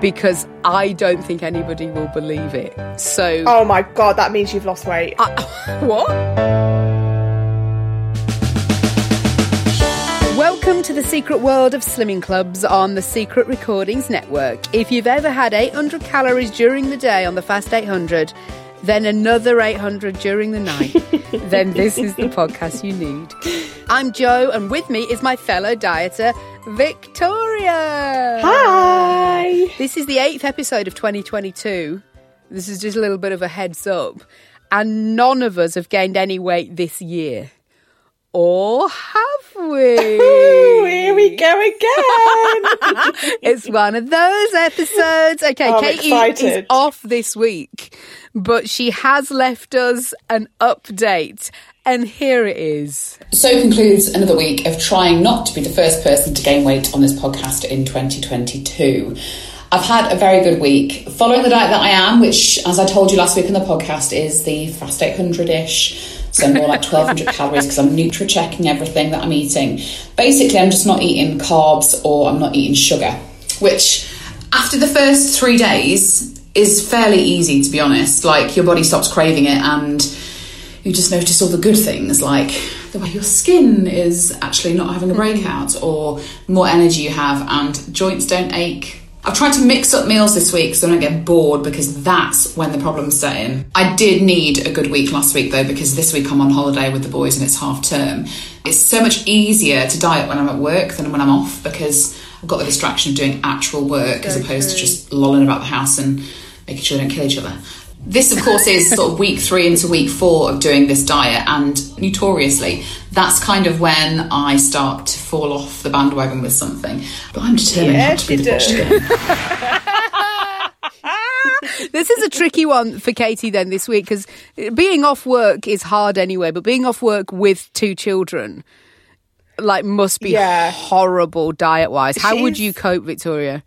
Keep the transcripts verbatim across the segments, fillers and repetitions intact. because I don't think anybody will believe it. So, oh my God, that means you've lost weight. I, what? Welcome to the secret world of slimming clubs on the Secret Recordings Network. If you've ever had eight hundred calories during the day on the Fast eight hundred, then another eight hundred during the night, then this is the podcast you need. I'm Jo, and with me is my fellow dieter, Victoria. Hi. This is the eighth episode of twenty twenty-two. This is just a little bit of a heads up. And none of us have gained any weight this year. Or have we? Ooh, here we go again. It's one of those episodes. Okay, I'm Katie excited. Is off this week, but she has left us an update. And here it is. So concludes another week of trying not to be the first person to gain weight on this podcast in twenty twenty-two. I've had a very good week. Following the diet that I am, which, as I told you last week on the podcast, is the Fast eight hundred-ish, so more like twelve hundred calories because I'm Nutrachecking everything that I'm eating. Basically, I'm just not eating carbs or I'm not eating sugar, which, after the first three days, is fairly easy, to be honest. Like, your body stops craving it and you just notice all the good things, like the way your skin is actually not having a breakout or more energy you have and joints don't ache. I've tried to mix up meals this week so I don't get bored because that's when the problems set in. I did need a good week last week though, because this week I'm on holiday with the boys and it's half term. It's so much easier to diet when I'm at work than when I'm off because I've got the distraction of doing actual work okay. as opposed to just lolling about the house and making sure they don't kill each other. This, of course, is sort of week three into week four of doing this diet, and notoriously, that's kind of when I start to fall off the bandwagon with something. But I'm determined yeah, not to be the botched again. This is a tricky one for Katie then this week, because being off work is hard anyway, but being off work with two children, like, must be yeah. horrible diet-wise. How She's... would you cope, Victoria?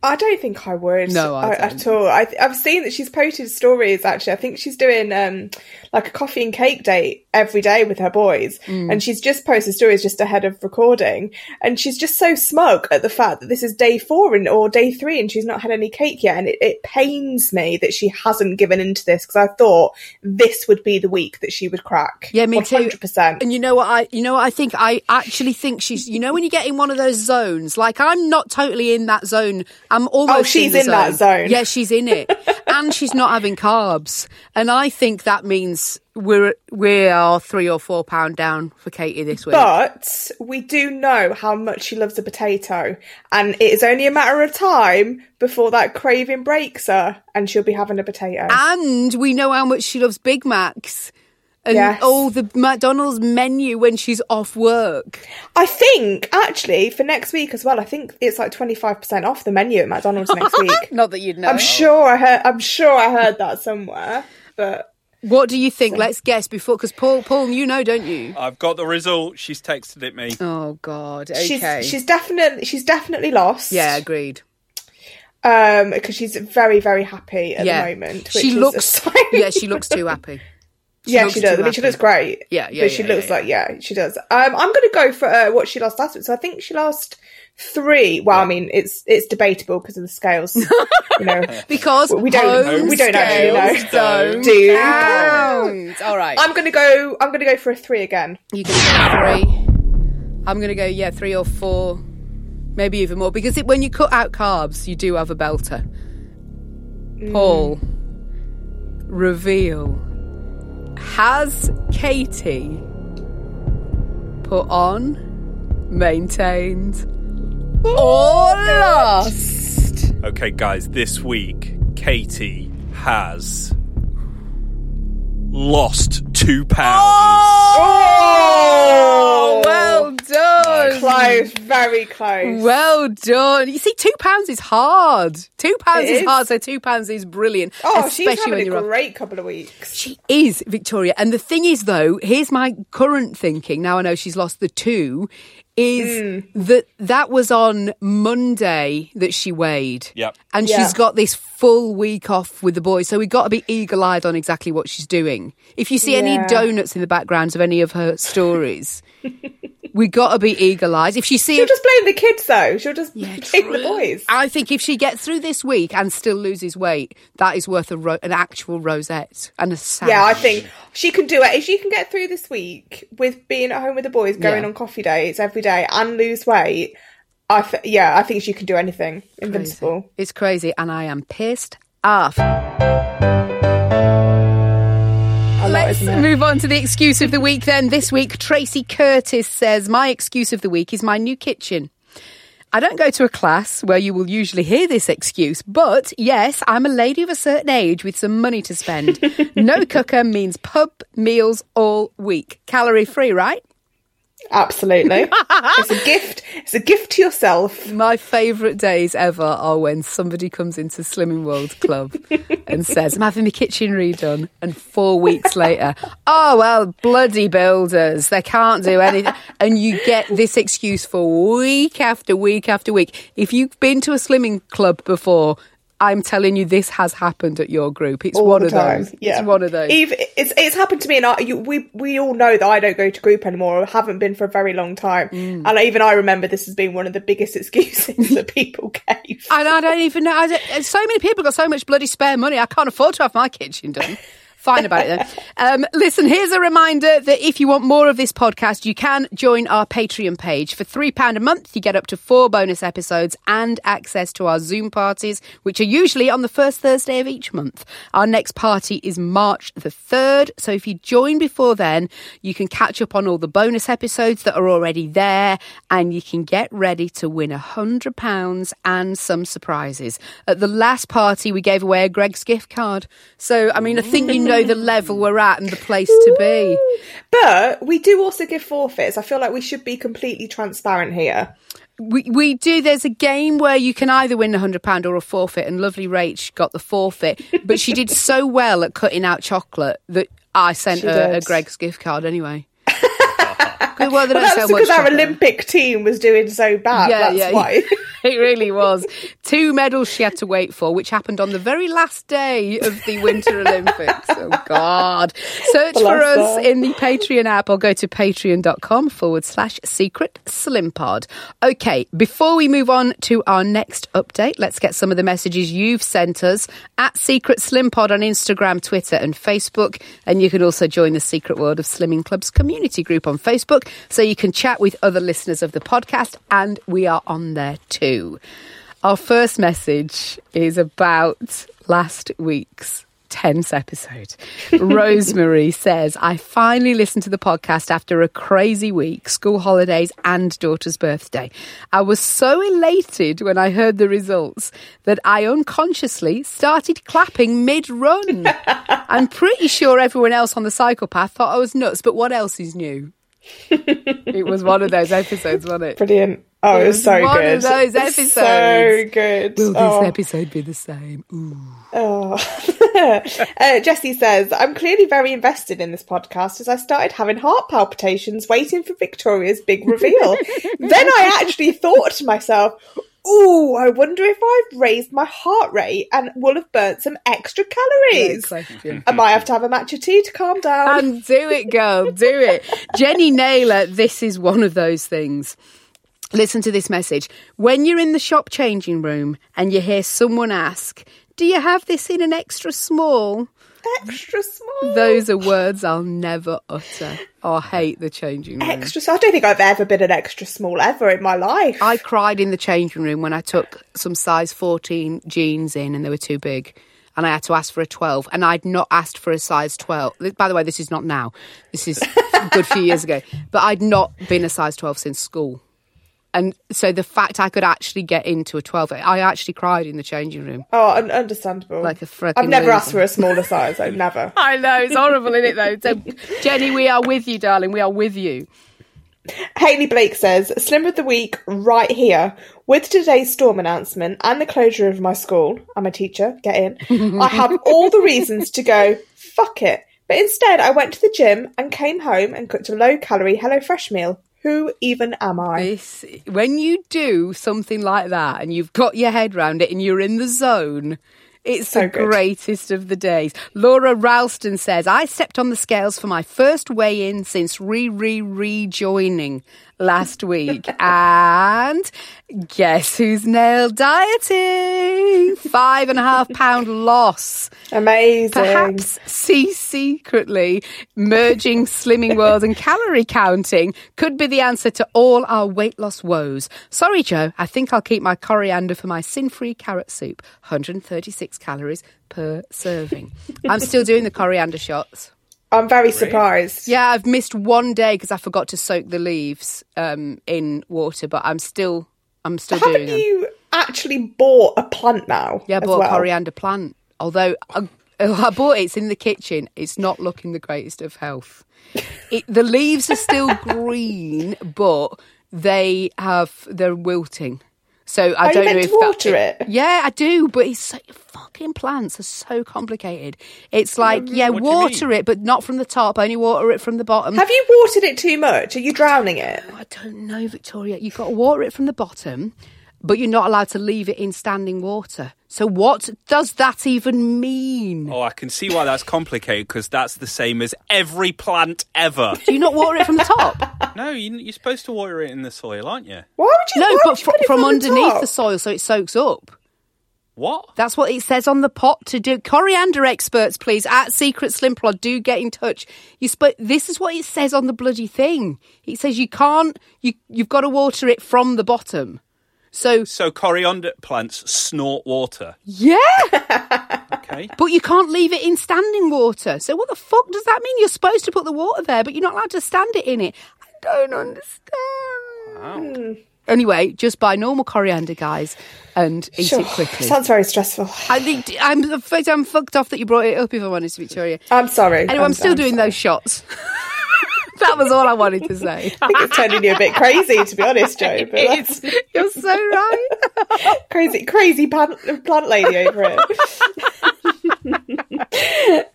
I don't think I would no, I don't. at all. I th- I've seen that she's posted stories, actually. I think she's doing um, like a coffee and cake date every day with her boys. Mm. And she's just posted stories just ahead of recording. And she's just so smug at the fact that this is day four and or day three and she's not had any cake yet. And it, it pains me that she hasn't given into this because I thought this would be the week that she would crack. Yeah, me one hundred percent. Too. And you know what I, you know what I think? I actually think she's, you know, when you get in one of those zones, like I'm not totally in that zone. I'm almost. Oh, she's in, in that zone. Yeah, she's in it, and she's not having carbs. And I think that means we're we are three or four pound down for Katie this week. But we do know how much she loves a potato, and it is only a matter of time before that craving breaks her, and she'll be having a potato. And we know how much she loves Big Macs. And yes. all the McDonald's menu when she's off work. I think, actually, for next week as well, I think it's like twenty-five percent off the menu at McDonald's next week. Not that you'd know. I'm sure I heard, I'm sure I heard that somewhere. But what do you think? So. Let's guess before, because Paul, Paul, you know, don't you? I've got the result. She's texted it me. Oh, God. Okay. She's, she's, definitely, she's definitely lost. Yeah, agreed. Um, because she's very, very happy at yeah. the moment. Which she looks, yeah, she looks too happy. She yeah, she does. I mean, she looks great. Yeah, yeah, but yeah, she yeah, looks yeah, like, yeah. yeah, she does. Um, I'm going to go for uh, what she lost last week. So I think she lost three. Well, yeah. I mean, it's it's debatable because of the scales. You know, because we don't we don't actually know. Don't do count. All right. I'm going to go. I'm going to go for a three again. You can go three. I'm going to go. Yeah, three or four, maybe even more. Because it, when you cut out carbs, you do have a belter. Mm. Paul, reveal. Has Katie put on, maintained, or lost? Okay, guys, this week, Katie has lost two pounds. Oh! Oh! Well done. Close, very close. Well done. You see, two pounds is hard. Two pounds is, is hard, so two pounds is brilliant. Oh, especially she's having when you're a great up. couple of weeks. She is, Victoria. And the thing is, though, here's my current thinking. Now I know she's lost the two. Is mm. that that was on Monday that she weighed. Yep. And yeah. she's got this full week off with the boys. So we've got to be eagle-eyed on exactly what she's doing. If you see yeah. any donuts in the background of any of her stories, we've got to be eagle-eyed. If she see She'll a, just blame the kids, though. She'll just yeah, blame true. the boys. I think if she gets through this week and still loses weight, that is worth a ro- an actual rosette and a sash. Yeah, I think she can do it. If she can get through this week with being at home with the boys, going yeah. on coffee dates every day, and lose weight, I th- yeah, I think she can do anything. Invincible. Crazy. It's crazy, and I am pissed off. Let's move on to the excuse of the week then. This week, Tracy Curtis says, my excuse of the week is my new kitchen. I don't go to a class where you will usually hear this excuse, but yes, I'm a lady of a certain age with some money to spend. No cooker means pub meals all week. Calorie free, right? Absolutely. It's a gift. It's a gift to yourself. My favourite days ever are when somebody comes into Slimming World Club and says, I'm having my kitchen redone. And four weeks later, oh, well, bloody builders. They can't do anything. And you get this excuse for week after week after week. If you've been to a Slimming Club before, I'm telling you, this has happened at your group. It's all one of those. Yeah. It's one of those. Eve, it's it's happened to me, and I, you, we we all know that I don't go to group anymore. I haven't been for a very long time, mm. and I, even I remember this has been one of the biggest excuses that people gave. And I don't even know. I don't, so many people got so much bloody spare money. I can't afford to have my kitchen done. Fine about it then. Um, listen, here's a reminder that if you want more of this podcast, you can join our Patreon page. For three pounds a month, you get up to four bonus episodes and access to our Zoom parties, which are usually on the first Thursday of each month. Our next party is March the third. So if you join before then, you can catch up on all the bonus episodes that are already there, and you can get ready to win one hundred pounds and some surprises. At the last party, we gave away a Greggs gift card. So, I mean, I think you know the level we're at and the place to be. But we do also give forfeits. I feel like we should be completely transparent here. We we do. There's a game where you can either win a one hundred pounds or a forfeit, and lovely Rach got the forfeit. But she did so well at cutting out chocolate that I sent she her did. a Greggs gift card anyway. Well, well, that's because our Olympic team was doing so bad. Yeah, that's yeah, why. It really was. Two medals she had to wait for, which happened on the very last day of the Winter Olympics. Oh, God. Search Blast for us that. in the Patreon app, or go to patreon.com forward slash secret slim pod. Okay, before we move on to our next update, let's get some of the messages you've sent us at Secret Slim Pod on Instagram, Twitter and Facebook. And you can also join the Secret World of Slimming Club's community group on Facebook, so you can chat with other listeners of the podcast, and we are on there too. Our first message is about last week's tense episode. Rosemary says, I finally listened to the podcast after a crazy week, school holidays and daughter's birthday. I was so elated when I heard the results that I unconsciously started clapping mid-run. I'm pretty sure everyone else on the cycle path thought I was nuts, but what else is new? It was one of those episodes, wasn't it? Brilliant. Oh, it was so good. One of those episodes. So good. Will oh. this episode be the same? Ooh. Oh. uh, Jessie says, I'm clearly very invested in this podcast as I started having heart palpitations waiting for Victoria's big reveal. Then I actually thought to myself, ooh, I wonder if I've raised my heart rate and will have burnt some extra calories. Yeah, exactly. I might have to have a matcha tea to calm down. And do it, girl, do it. Jenny Naylor, this is one of those things. Listen to this message. When you're in the shop changing room and you hear someone ask, do you have this in an extra small? Extra small. Those are words I'll never utter. I hate the changing room. Extra small. I don't think I've ever been an extra small ever in my life. I cried in the changing room when I took some size fourteen jeans in and they were too big. And I had to ask for a twelve. And I'd not asked for a size twelve. By the way, this is not now. This is a good few years ago. But I'd not been a size twelve since school. And so the fact I could actually get into a twelve, I actually cried in the changing room. Oh, understandable. Like a freaking I've never loser. Asked for a smaller size, I've never. I know, it's horrible, isn't it, though? So, Jenny, we are with you, darling. We are with you. Hayley Blake says, Slim of the Week right here. With today's storm announcement and the closure of my school, I'm a teacher, get in, I have all the reasons to go, fuck it. But instead, I went to the gym and came home and cooked a low-calorie HelloFresh meal. Who even am I? This, when you do something like that and you've got your head round it and you're in the zone, it's so the good. Greatest of the days. Laura Ralston says, I stepped on the scales for my first weigh-in since re-re-rejoining last week. And guess who's nailed dieting? Five and a half pound loss. Amazing. Perhaps see secretly merging Slimming World and calorie counting could be the answer to all our weight loss woes. Sorry, Joe, I think I'll keep my coriander for my sin-free carrot soup. one hundred thirty-six calories per serving. I'm still doing the coriander shots. I'm very surprised. Yeah, I've missed one day because I forgot to soak the leaves um, in water, but I'm still, I'm still doing them. Haven't you actually bought a plant now? Yeah, I bought well? a coriander plant. Although I, I bought it, it's in the kitchen. It's not looking the greatest of health. It, the leaves are still green, but they have they're wilting. So I are don't you know if to water that, it. Yeah, I do, but it's so, fucking plants are so complicated. It's like, yeah, what water it, but not from the top. Only water it from the bottom. Have you watered it too much? Are you drowning it? I don't know, Victoria. You've got to water it from the bottom, but you're not allowed to leave it in standing water. So what does that even mean? Oh, I can see why that's complicated because that's the same as every plant ever. Do you not water it from the top? No, you're supposed to water it in the soil, aren't you? Why would you? No, why but would you fr- put it from, from underneath the, the soil, so it soaks up. What? That's what it says on the pot to do. Coriander experts, please, at Secret Slim Plod, do get in touch. You sp- This is what it says on the bloody thing. It says you can't. You you've got to water it from the bottom. So, so coriander plants snort water. Yeah. Okay. But you can't leave it in standing water. So what the fuck does that mean? You're supposed to put the water there, but you're not allowed to stand it in it. Don't understand. Wow. Anyway, just buy normal coriander, guys, and eat sure. it quickly. Sounds very stressful. I think I'm, I'm fucked off that you brought it up. If I'm honest, Victoria, I'm sorry. Anyway, I'm, I'm still I'm doing sorry. those shots. That was all I wanted to say. I think it's turning you a bit crazy, to be honest, Jo. But it's, you're so right. crazy, crazy plant, plant lady over it.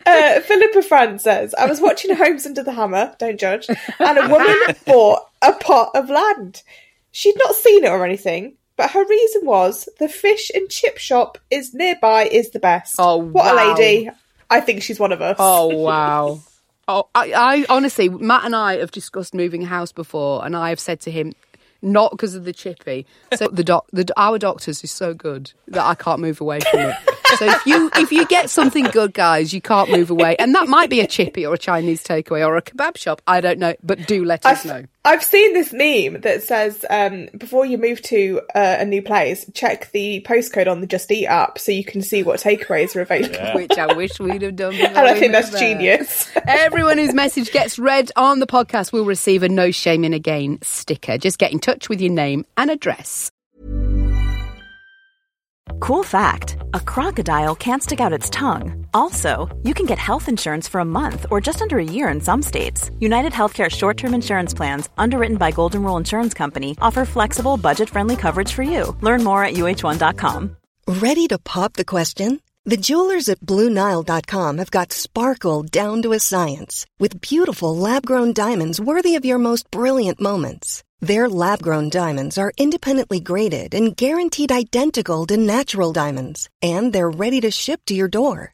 uh, Philippa Fran says, I was watching Homes Under the Hammer, don't judge, and a woman bought a pot of land. She'd not seen it or anything, but her reason was the fish and chip shop is nearby is the best. Oh, what wow. a lady. I think she's one of us. Oh, wow. Oh, I, I honestly, Matt and I have discussed moving house before, and I have said to him, not because of the chippy. So the doc, the, our doctor's is so good that I can't move away from it. So if you if you get something good, guys, you can't move away. And that might be a chippy or a Chinese takeaway or a kebab shop. I don't know, but do let us I've, know. I've seen this meme that says, um, before you move to uh, a new place, check the postcode on the Just Eat app so you can see what takeaways are available. Yeah. Which I wish we'd have done before. And I think that's there. Genius. Everyone whose message gets read on the podcast will receive a No Shame in Again sticker. Just get in touch with your name and address. Cool fact, a crocodile can't stick out its tongue. Also, you can get health insurance for a month or just under a year in some states. United Healthcare short-term insurance plans, underwritten by Golden Rule Insurance Company, offer flexible, budget-friendly coverage for you. Learn more at U H one dot com. Ready to pop the question? The jewelers at Blue Nile dot com have got sparkle down to a science with beautiful lab-grown diamonds worthy of your most brilliant moments. Their lab-grown diamonds are independently graded and guaranteed identical to natural diamonds, and they're ready to ship to your door.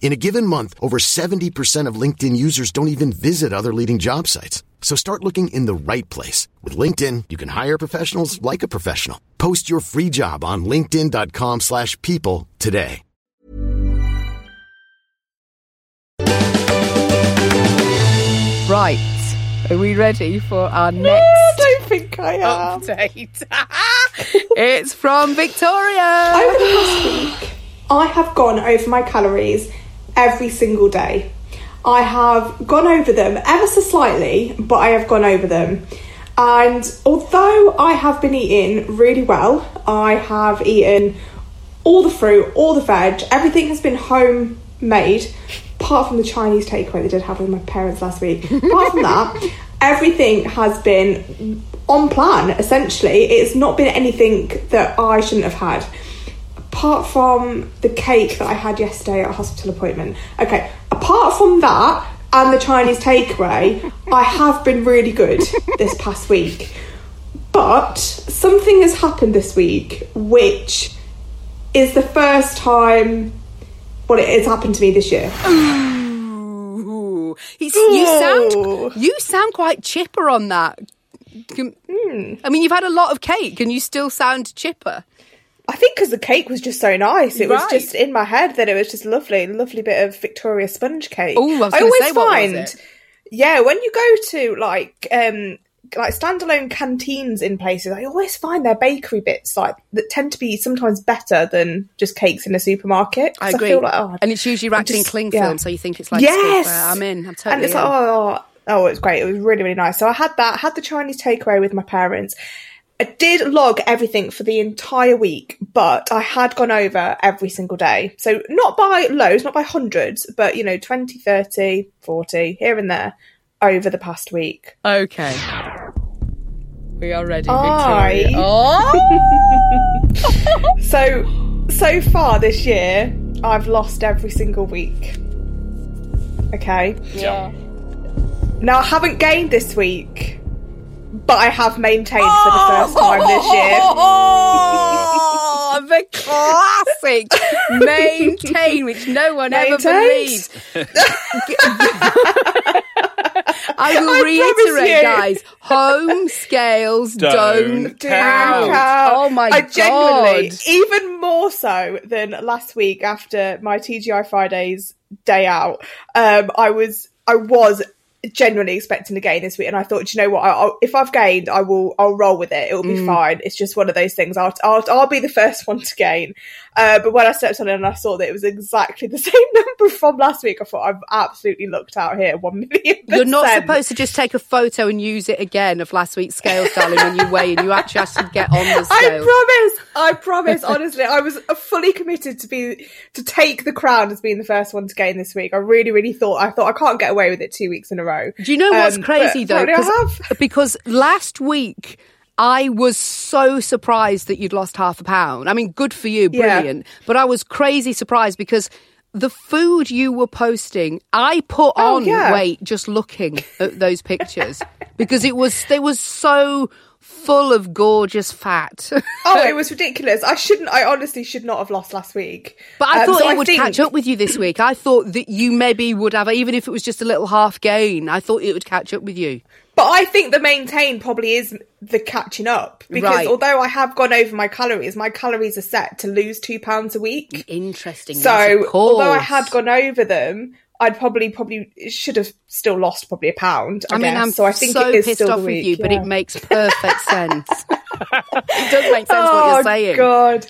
In a given month, over seventy percent of LinkedIn users don't even visit other leading job sites. So start looking in the right place. With LinkedIn, you can hire professionals like a professional. Post your free job on linkedin dot com slash people today. Right, are we ready for our next? No, I don't think I am. Update. It's from Victoria. Over the last week, I have gone over my calories every single day. I have gone over them ever so slightly, but I have gone over them. And although I have been eating really well, I have eaten all the fruit, all the veg, everything has been homemade. Apart from the Chinese takeaway they did have with my parents last week. Apart from that, everything has been on plan, essentially. It's not been anything that I shouldn't have had. Apart from the cake that I had yesterday at a hospital appointment. Okay, apart from that and the Chinese takeaway, I have been really good this past week. But something has happened this week, which is the first time... Well, it's happened to me this year. Ooh. It's, Ooh. You sound you sound quite chipper on that. Mm. I mean, you've had a lot of cake and you still sound chipper. I think because the cake was just so nice. It right. was just in my head that it was just lovely, lovely bit of Victoria sponge cake. Ooh, I, was I always say, find, what was it? Yeah, when you go to like um, like standalone canteens in places, I always find their bakery bits like that tend to be sometimes better than just cakes in a supermarket. I agree. I feel like, oh, and it's usually wrapped just, in cling film, yeah. so you think it's like yes, scoop, uh, I'm in. I'm totally. And it's in. like oh, oh, it was great. It was really, really nice. So I had that. Had the Chinese takeaway with my parents. I did log everything for the entire week, but I had gone over every single day. So not by loads, not by hundreds, but, you know, twenty, thirty, forty, here and there over the past week. Okay. We are ready, Victoria. I... Oh! so, so far this year, I've lost every single week. Okay? Yeah. Now, I haven't gained this week, but I have maintained oh, for the first time this year. Oh, the classic maintain, which no one Maintained. ever believes. I will I reiterate, guys, home scales don't, don't count. count. Oh, my I God. Genuinely, even more so than last week after my T G I Friday's day out, um, I was, I was, genuinely expecting to gain this week, and I thought, you know what, I'll, if I've gained, I will, I'll roll with it. It'll be mm. fine. It's just one of those things. I'll, I'll, I'll be the first one to gain. Uh, but when I stepped on it and I saw that it was exactly the same number from last week, I thought I've absolutely lucked out here. One million. Percent. You're not supposed to just take a photo and use it again of last week's scales, darling. When you weigh in, you actually have to get on the scales. I promise. I promise. Honestly, I was fully committed to be to take the crown as being the first one to gain this week. I really, really thought. I thought I can't get away with it two weeks in a row. Do you know what's um, crazy though? Because last week I was so surprised that you'd lost half a pound. I mean, good for you, brilliant. Yeah. But I was crazy surprised because the food you were posting, I put oh, on yeah. weight just looking at those pictures because it was they were so full of gorgeous fat. Oh, it was ridiculous. I shouldn't. I honestly should not have lost last week. But I um, thought so it I would think... catch up with you this week. I thought that you maybe would have, even if it was just a little half gain. I thought it would catch up with you. But I think the maintain probably is the catching up because right. although I have gone over my calories, my calories are set to lose two pounds a week. Interesting. So yes, although I had gone over them, I'd probably probably should have still lost probably a pound. I, I mean, guess. I'm so, I think so it is pissed still off with you, yeah. but it makes perfect sense. It does make sense oh, what you're saying. Oh, God.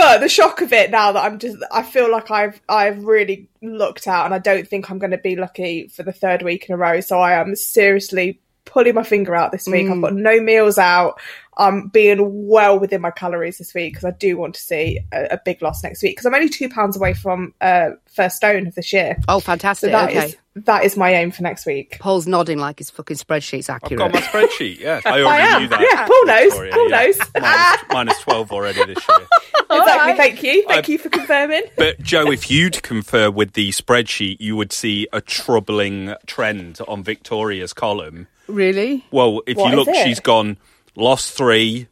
But the shock of it now that I'm just, I feel like I've I've really looked out, and I don't think I'm going to be lucky for the third week in a row. So I am seriously pulling my finger out this week. Mm. I've got no meals out. I'm being well within my calories this week because I do want to see a, a big loss next week, because I'm only two pounds away from uh, first stone of this year. Oh, fantastic. So that, okay. is, that is my aim for next week. Paul's nodding like his fucking spreadsheet's accurate. I've got my spreadsheet, yeah. I already I am. knew that. Yeah, Paul knows. Victoria, Paul yeah. knows. Minus, minus twelve already this year. Exactly, right. Thank you. Thank I, you for confirming. But Joe, if you'd confer with the spreadsheet, you would see a troubling trend on Victoria's column. Really? Well, if what you look, she's gone... Lost three,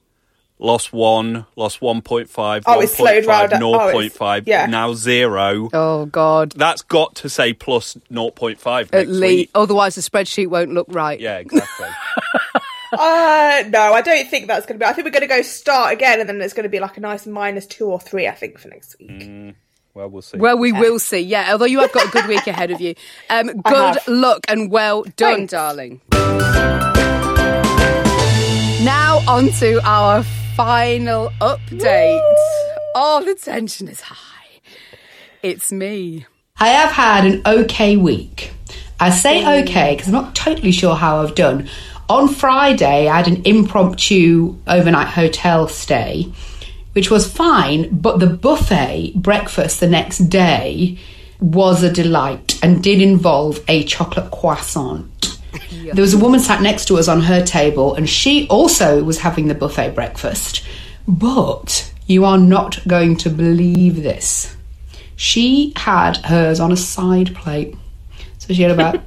lost one, lost one point five, oh, it's slowed round up. zero point five, yeah. Now zero. Oh, God. That's got to say plus zero point five at least. Otherwise, the spreadsheet won't look right. Yeah, exactly. uh, no, I don't think that's going to be... I think we're going to go start again, and then it's going to be like a nice minus two or three, I think, for next week. Mm. Well, we'll see. Well, we yeah. will see, yeah. Although you have got a good week ahead of you. Um, good luck and well done, Thanks. darling. Now on to our final update. Woo! Oh, the tension is high. It's me. I have had an okay week. I say okay because I'm not totally sure how I've done. On Friday, I had an impromptu overnight hotel stay, which was fine, but the buffet breakfast the next day was a delight and did involve a chocolate croissant. There was a woman sat next to us on her table, and she also was having the buffet breakfast. But you are not going to believe this. She had hers on a side plate. So she had about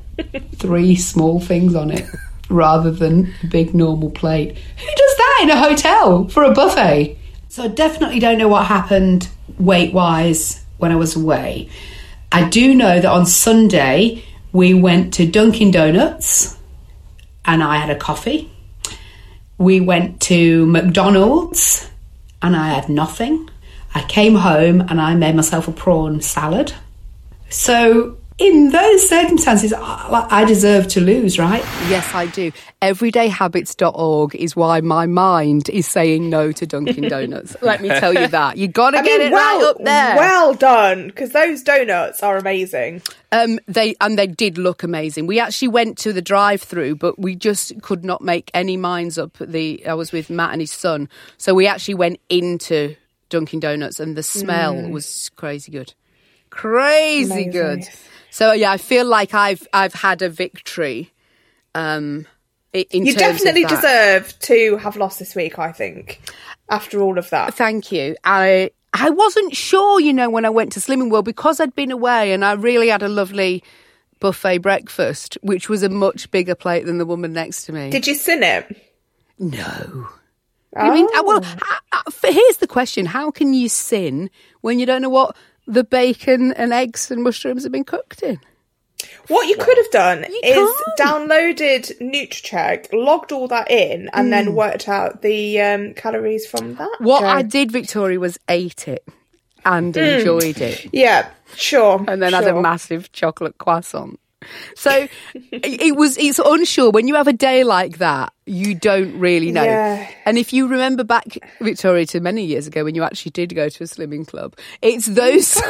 three small things on it rather than a big normal plate. Who does that in a hotel for a buffet? So I definitely don't know what happened weight-wise when I was away. I do know that on Sunday... we went to Dunkin' Donuts and I had a coffee. We went to McDonald's and I had nothing. I came home and I made myself a prawn salad. So in those circumstances, I deserve to lose, right? Yes, I do. everyday habits dot org is why my mind is saying no to Dunkin' Donuts. Let me tell you that. You've got to I get mean, it well, right up there. Well done, because those donuts are amazing. Um, they And they did look amazing. We actually went to the drive-through, but we just could not make any minds up. The I was with Matt and his son, so we actually went into Dunkin' Donuts, and the smell mm. was crazy good. Crazy amazing. good. So, yeah, I feel like I've I've had a victory um in you terms definitely of that. Deserve to have lost this week, I think, after all of that. Thank you. I I wasn't sure, you know, when I went to Slimming World, because I'd been away and I really had a lovely buffet breakfast, which was a much bigger plate than the woman next to me. Did you sin it? No. Oh. I mean, well, here's the question. How can you sin when you don't know what the bacon and eggs and mushrooms have been cooked in? What you could have done you is can't. downloaded Nutracheck, logged all that in, and mm. then worked out the um, calories from that. What yeah. I did, Victoria, was ate it and mm. enjoyed it. Yeah, sure. And then sure. had a massive chocolate croissant. So it was. It's unsure. When you have a day like that, you don't really know. Yeah. And if you remember back, Victoria, to many years ago when you actually did go to a slimming club, it's those.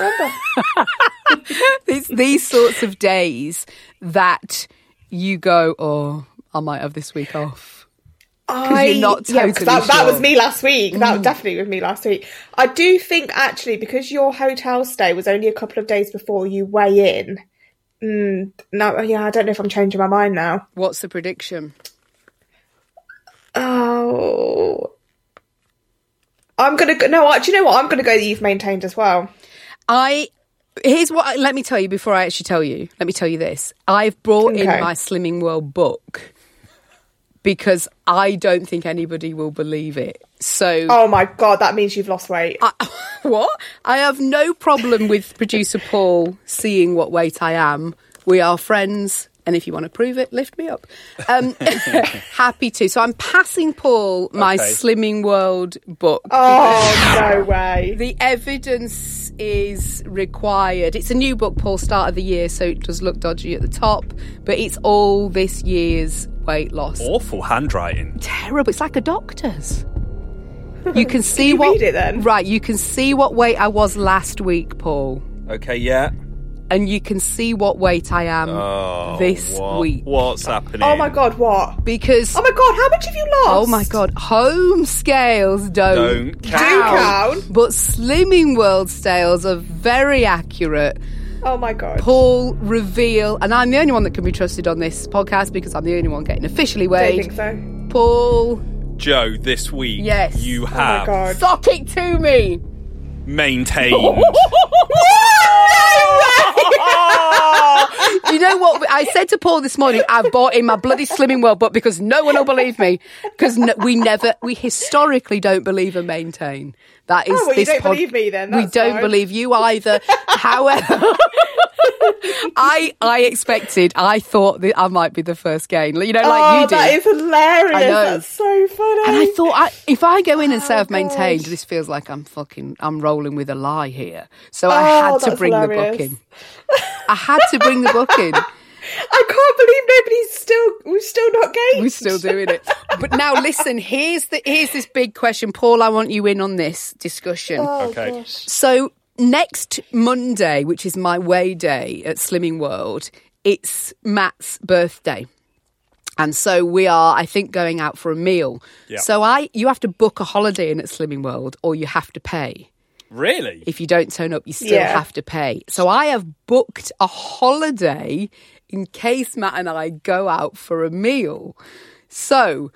it's these sorts of days that you go, oh, I might have this week off. I you're not totally yeah, that, sure. that was me last week. That mm. definitely was me last week. I do think actually because your hotel stay was only a couple of days before you weigh in. Mm, no, yeah, I don't know if I'm changing my mind now. What's the prediction? Oh, I'm gonna go. No, do you know what? I'm gonna go that you've maintained as well. I here's what. Let me tell you before I actually tell you. Let me tell you this. I've brought okay. in my Slimming World book because I don't think anybody will believe it. So, oh my God, that means you've lost weight. I, what? I have no problem with producer Paul seeing what weight I am. We are friends, and if you want to prove it, lift me up. Um, happy to. So I'm passing Paul my okay. Slimming World book. Oh, no way. The evidence is required. It's a new book, Paul, start of the year, so it does look dodgy at the top, but it's all this year's weight loss. Awful handwriting. Terrible. It's like a doctor's. You can see can you what read it then? Right, you can see what weight I was last week, Paul. Okay, yeah. And you can see what weight I am oh, this what, week. What's happening? Oh, my God, what? Because... Oh, my God, how much have you lost? Oh, my God. Home scales don't, don't count. Do count. But Slimming World scales are very accurate. Oh, my God. Paul, reveal... And I'm the only one that can be trusted on this podcast because I'm the only one getting officially weighed. I think so. Paul... Joe, this week, yes. you have... Oh, my God. Sock it to me. Maintained... You know what? I said to Paul this morning, I've bought in my bloody Slimming World book because no one will believe me. Because no, we never, we historically don't believe and maintain. That is oh, well, this you don't pod- believe me then. That's we don't fine. Believe you either. However, I I expected, I thought that I might be the first gain. You know, like oh, you did. That is hilarious. I know. That's so funny. And I thought, I, if I go in and oh, say I've maintained, gosh. This feels like I'm fucking, I'm rolling with a lie here. So oh, I had to bring hilarious. the book in. I had to bring the book in. I can't believe nobody's still, we're still not gained. We're still doing it. But now listen, here's the here's this big question. Paul, I want you in on this discussion. Oh, okay. Gosh. So next Monday, which is my weigh day at Slimming World, it's Matt's birthday. And so we are, I think, going out for a meal. Yeah. So I, you have to book a holiday in at Slimming World or you have to pay. Really? If you don't turn up, you still yeah. have to pay. So I have booked a holiday in case Matt and I go out for a meal. So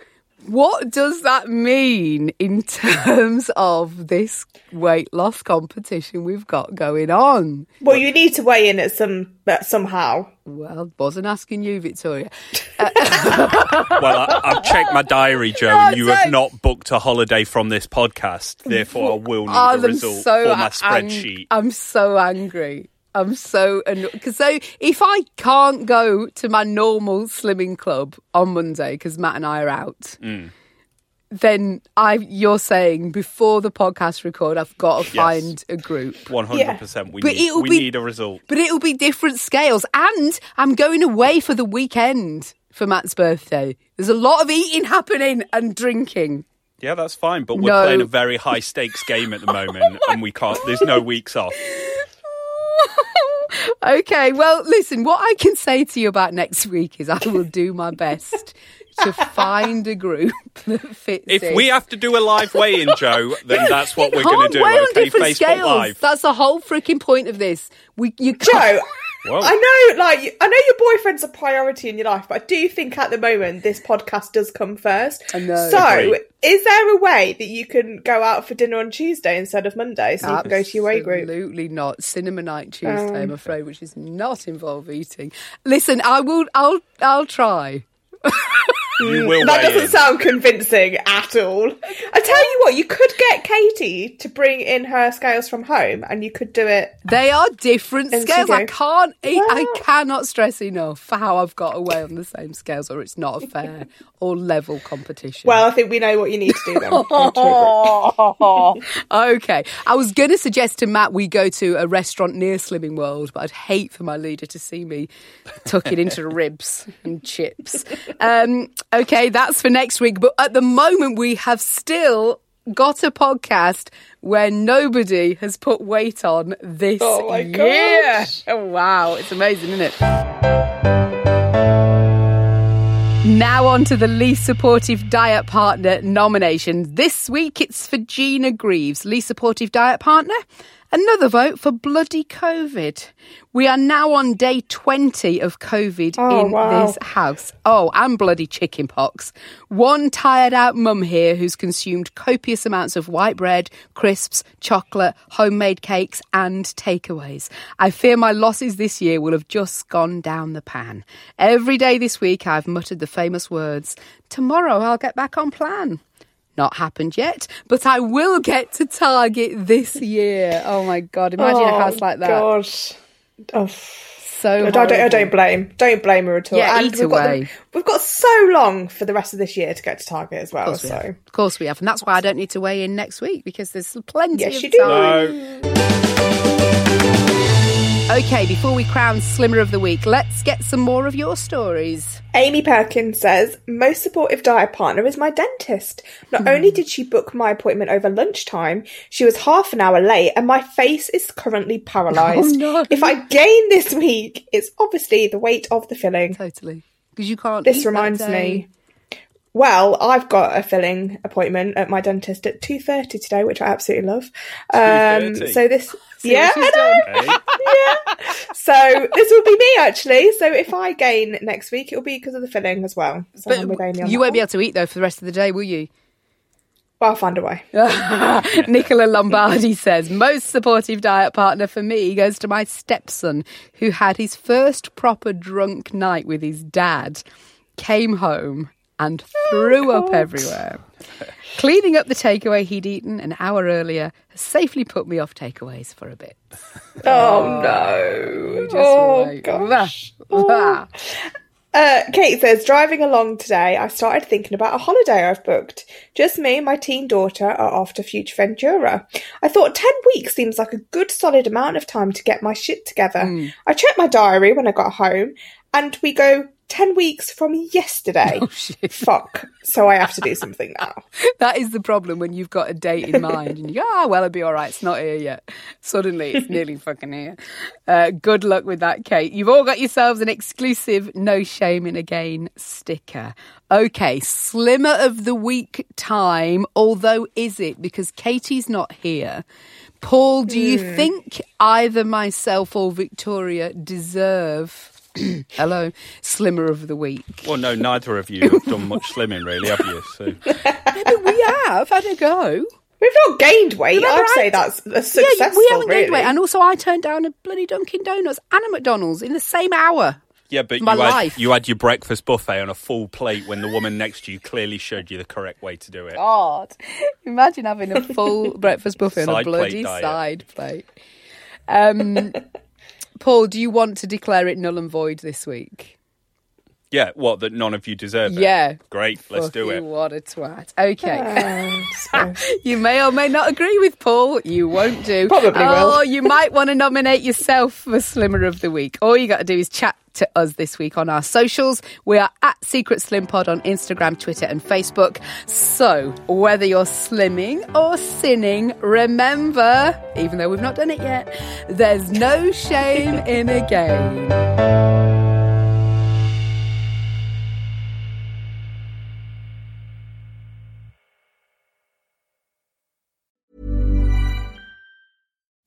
what does that mean in terms of this weight loss competition we've got going on? Well, you need to weigh in at some at somehow. Well, wasn't asking you, Victoria. Uh, well, I, I've checked my diary, Joe, no, and you don't. have not booked a holiday from this podcast. Therefore, I will need oh, the result so for my ang- spreadsheet. I'm so angry. I'm so annoyed. Because so if I can't go to my normal slimming club on Monday because Matt and I are out, mm. then I you're saying before the podcast record, I've got to yes. find a group. one hundred percent. Yeah. We, but need, we be, need a result. But it'll be different scales. And I'm going away for the weekend for Matt's birthday. There's a lot of eating happening and drinking. Yeah, that's fine. But we're no. playing a very high stakes game at the moment oh and we can't. There's no weeks off. Okay, well, listen, what I can say to you about next week is I will do my best to find a group that fits If in. We have to do a live weigh-in, Joe, then you, that's what we're going to do, on okay? Facebook scales. Live. That's the whole freaking point of this. We, you Joe, Whoa. I know like, I know your boyfriend's a priority in your life, but I do think at the moment this podcast does come first. I know. So, Agreed. Is there a way that you can go out for dinner on Tuesday instead of Monday so Absolutely you can go to your weigh group? Absolutely not. Cinema night Tuesday, um, I'm afraid, which is not involve eating. Listen, I will, I'll, I'll try. You will that doesn't in. Sound convincing at all. I tell you what, you could get Katie to bring in her scales from home and you could do it. They are different scales. I can't eat. Wow. I cannot stress enough for how I've got away on the same scales or it's not a fair or level competition. Well, I think we know what you need to do then. Okay. I was going to suggest to Matt we go to a restaurant near Slimming World, but I'd hate for my leader to see me tuck it into ribs and chips. Um... Okay, that's for next week. But at the moment, we have still got a podcast where nobody has put weight on this oh my year. Gosh. Oh, wow, it's amazing, isn't it? Now on to the least supportive diet partner nomination. This week, it's for Gina Greaves, least supportive diet partner. Another vote for bloody COVID. We are now on day twenty of COVID oh, in wow. this house. Oh, and bloody chicken pox. One tired out mum here who's consumed copious amounts of white bread, crisps, chocolate, homemade cakes and takeaways. I fear my losses this year will have just gone down the pan. Every day this week I've muttered the famous words, tomorrow I'll get back on plan. Not happened yet, but I will get to Target this year. Oh, my God. Imagine oh, a house like that. Gosh. Oh, so I don't, I don't blame. Don't blame her at all. Yeah, and eat we've away. Got them, we've got so long for the rest of this year to get to Target as well. Of course, so. we of course we have. And that's why I don't need to weigh in next week because there's plenty yes, of you do. time. No. Okay, before we crown Slimmer of the Week, let's get some more of your stories. Amy Perkins says, most supportive diet partner is my dentist. Not mm. only did she book my appointment over lunchtime, she was half an hour late and my face is currently paralysed. Oh, no. If I gain this week, it's obviously the weight of the filling. Totally. Because you can't This eat reminds that day. me. Well, I've got a filling appointment at my dentist at two thirty today, which I absolutely love. Um, so this... See yeah, I know. Okay. yeah. So this will be me, actually. So if I gain next week, it'll be because of the filling as well. So but you won't one. be able to eat, though, for the rest of the day, will you? Well, I'll find a way. Nicola Lombardi says, most supportive diet partner for me goes to my stepson, who had his first proper drunk night with his dad, came home and threw oh, up everywhere. Cleaning up the takeaway he'd eaten an hour earlier has safely put me off takeaways for a bit. Oh, no. Just oh, like, gosh. Blah, blah. Uh, Kate says, driving along today, I started thinking about a holiday I've booked. Just me and my teen daughter are off to Future Ventura. I thought ten weeks seems like a good solid amount of time to get my shit together. Mm. I checked my diary when I got home and we go... ten weeks from yesterday. Oh, shit. Fuck. So I have to do something now. That is the problem when you've got a date in mind and you go, ah, oh, well, it'll be all right. It's not here yet. Suddenly, it's nearly fucking here. Uh, good luck with that, Kate. You've all got yourselves an exclusive No Shame in a Gain sticker. Okay, Slimmer of the Week time, although is it? Because Katie's not here. Paul, do you mm. think either myself or Victoria deserve... Hello, Slimmer of the Week. Well, no, neither of you have done much slimming, really, have you? So. Yeah, but we have had a go. We've not gained weight. Remember, I'd I... say that's a successful, yeah, we haven't really. gained weight. And also, I turned down a bloody Dunkin' Donuts and a McDonald's in the same hour. Yeah, but My you, life. Had, you had your breakfast buffet on a full plate when the woman next to you clearly showed you the correct way to do it. God, imagine having a full breakfast buffet on a bloody side plate. Um... Paul, do you want to declare it null and void this week? Yeah, what, that none of you deserve it? Yeah. Great, let's do it. What a twat. Okay. Uh, you may or may not agree with Paul. You won't do. Probably will. Or you might want to nominate yourself for Slimmer of the Week. All you got to do is chat to us this week on our socials. We are at Secret Slim Pod on Instagram, Twitter and Facebook. So whether you're slimming or sinning, remember, even though we've not done it yet, there's no shame in a game.